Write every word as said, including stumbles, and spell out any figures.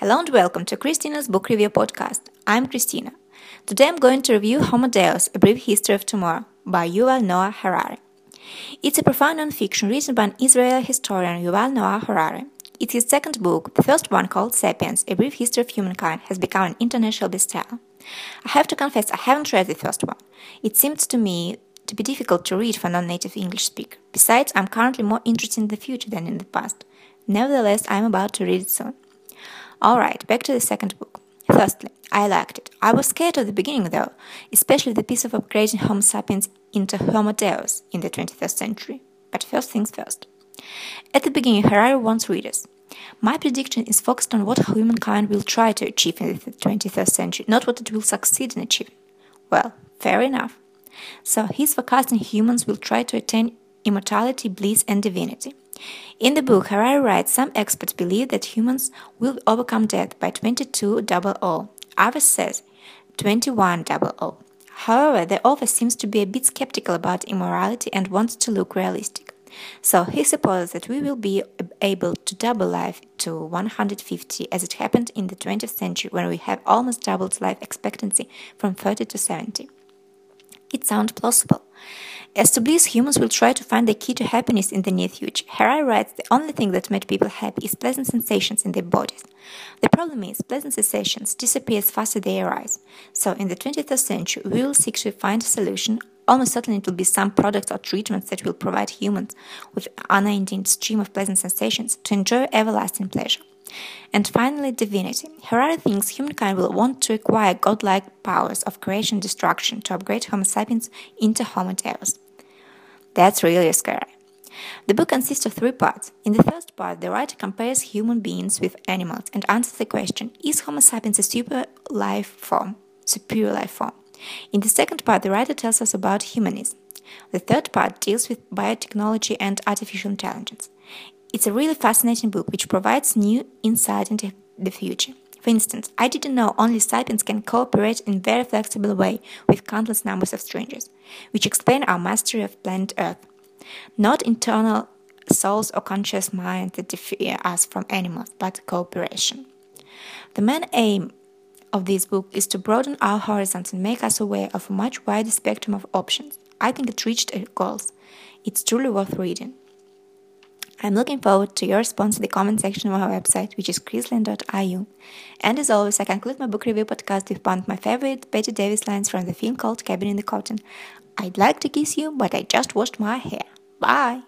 Hello and welcome to Christina's Book Review Podcast. I'm Christina. Today I'm going to review Homo Deus, A Brief History of Tomorrow by Yuval Noah Harari. It's a profound nonfiction written by an Israeli historian Yuval Noah Harari. It's his second book. The first one, called Sapiens, A Brief History of Humankind, has become an international bestseller. I have to confess I haven't read the first one. It seemed to me to be difficult to read for non-native English speaker. Besides, I'm currently more interested in the future than in the past. Nevertheless, I'm about to read it soon. Alright, back to the second book. Firstly, I liked it. I was scared at the beginning though, especially the piece of upgrading Homo sapiens into Homo Deus in the twenty-first century. But first things first. At the beginning, Harari warns readers. My prediction is focused on what humankind will try to achieve in the twenty-first century, not what it will succeed in achieving. Well, fair enough. So he's forecasting humans will try to attain immortality, bliss and divinity. In the book, Harari writes, some experts believe that humans will overcome death by twenty-two hundred. Others says twenty-one hundred. However, the author seems to be a bit skeptical about immorality and wants to look realistic. So he supposes that we will be able to double life to one hundred fifty, as it happened in the twentieth century when we have almost doubled life expectancy from thirty to seventy. It sounds plausible. As to bliss, humans will try to find the key to happiness in the near future. Harari writes, the only thing that made people happy is pleasant sensations in their bodies. The problem is, pleasant sensations disappear as fast as they arise. So, in the twenty-first century, we will seek to find a solution. Almost certainly it will be some products or treatments that will provide humans with an unending stream of pleasant sensations to enjoy everlasting pleasure. And finally, divinity. Harari thinks humankind will want to acquire godlike powers of creation and destruction to upgrade Homo sapiens into Homo Deus. That's really scary. The book consists of three parts. In the first part, the writer compares human beings with animals and answers the question, is Homo sapiens a super life form, superior life form? In the second part, the writer tells us about humanism. The third part deals with biotechnology and artificial intelligence. It's a really fascinating book, which provides new insight into the future. For instance, I didn't know only sapiens can cooperate in a very flexible way with countless numbers of strangers, which explain our mastery of planet Earth. Not internal souls or conscious minds that differ us from animals, but cooperation. The main aim of this book is to broaden our horizons and make us aware of a much wider spectrum of options. I think it reached its goals. It's truly worth reading. I'm looking forward to your response in the comment section of our website, which is chrisland dot i o. And as always, I conclude my book review podcast with one of my favorite Betty Davis lines from the film called Cabin in the Cotton. I'd like to kiss you, but I just washed my hair. Bye!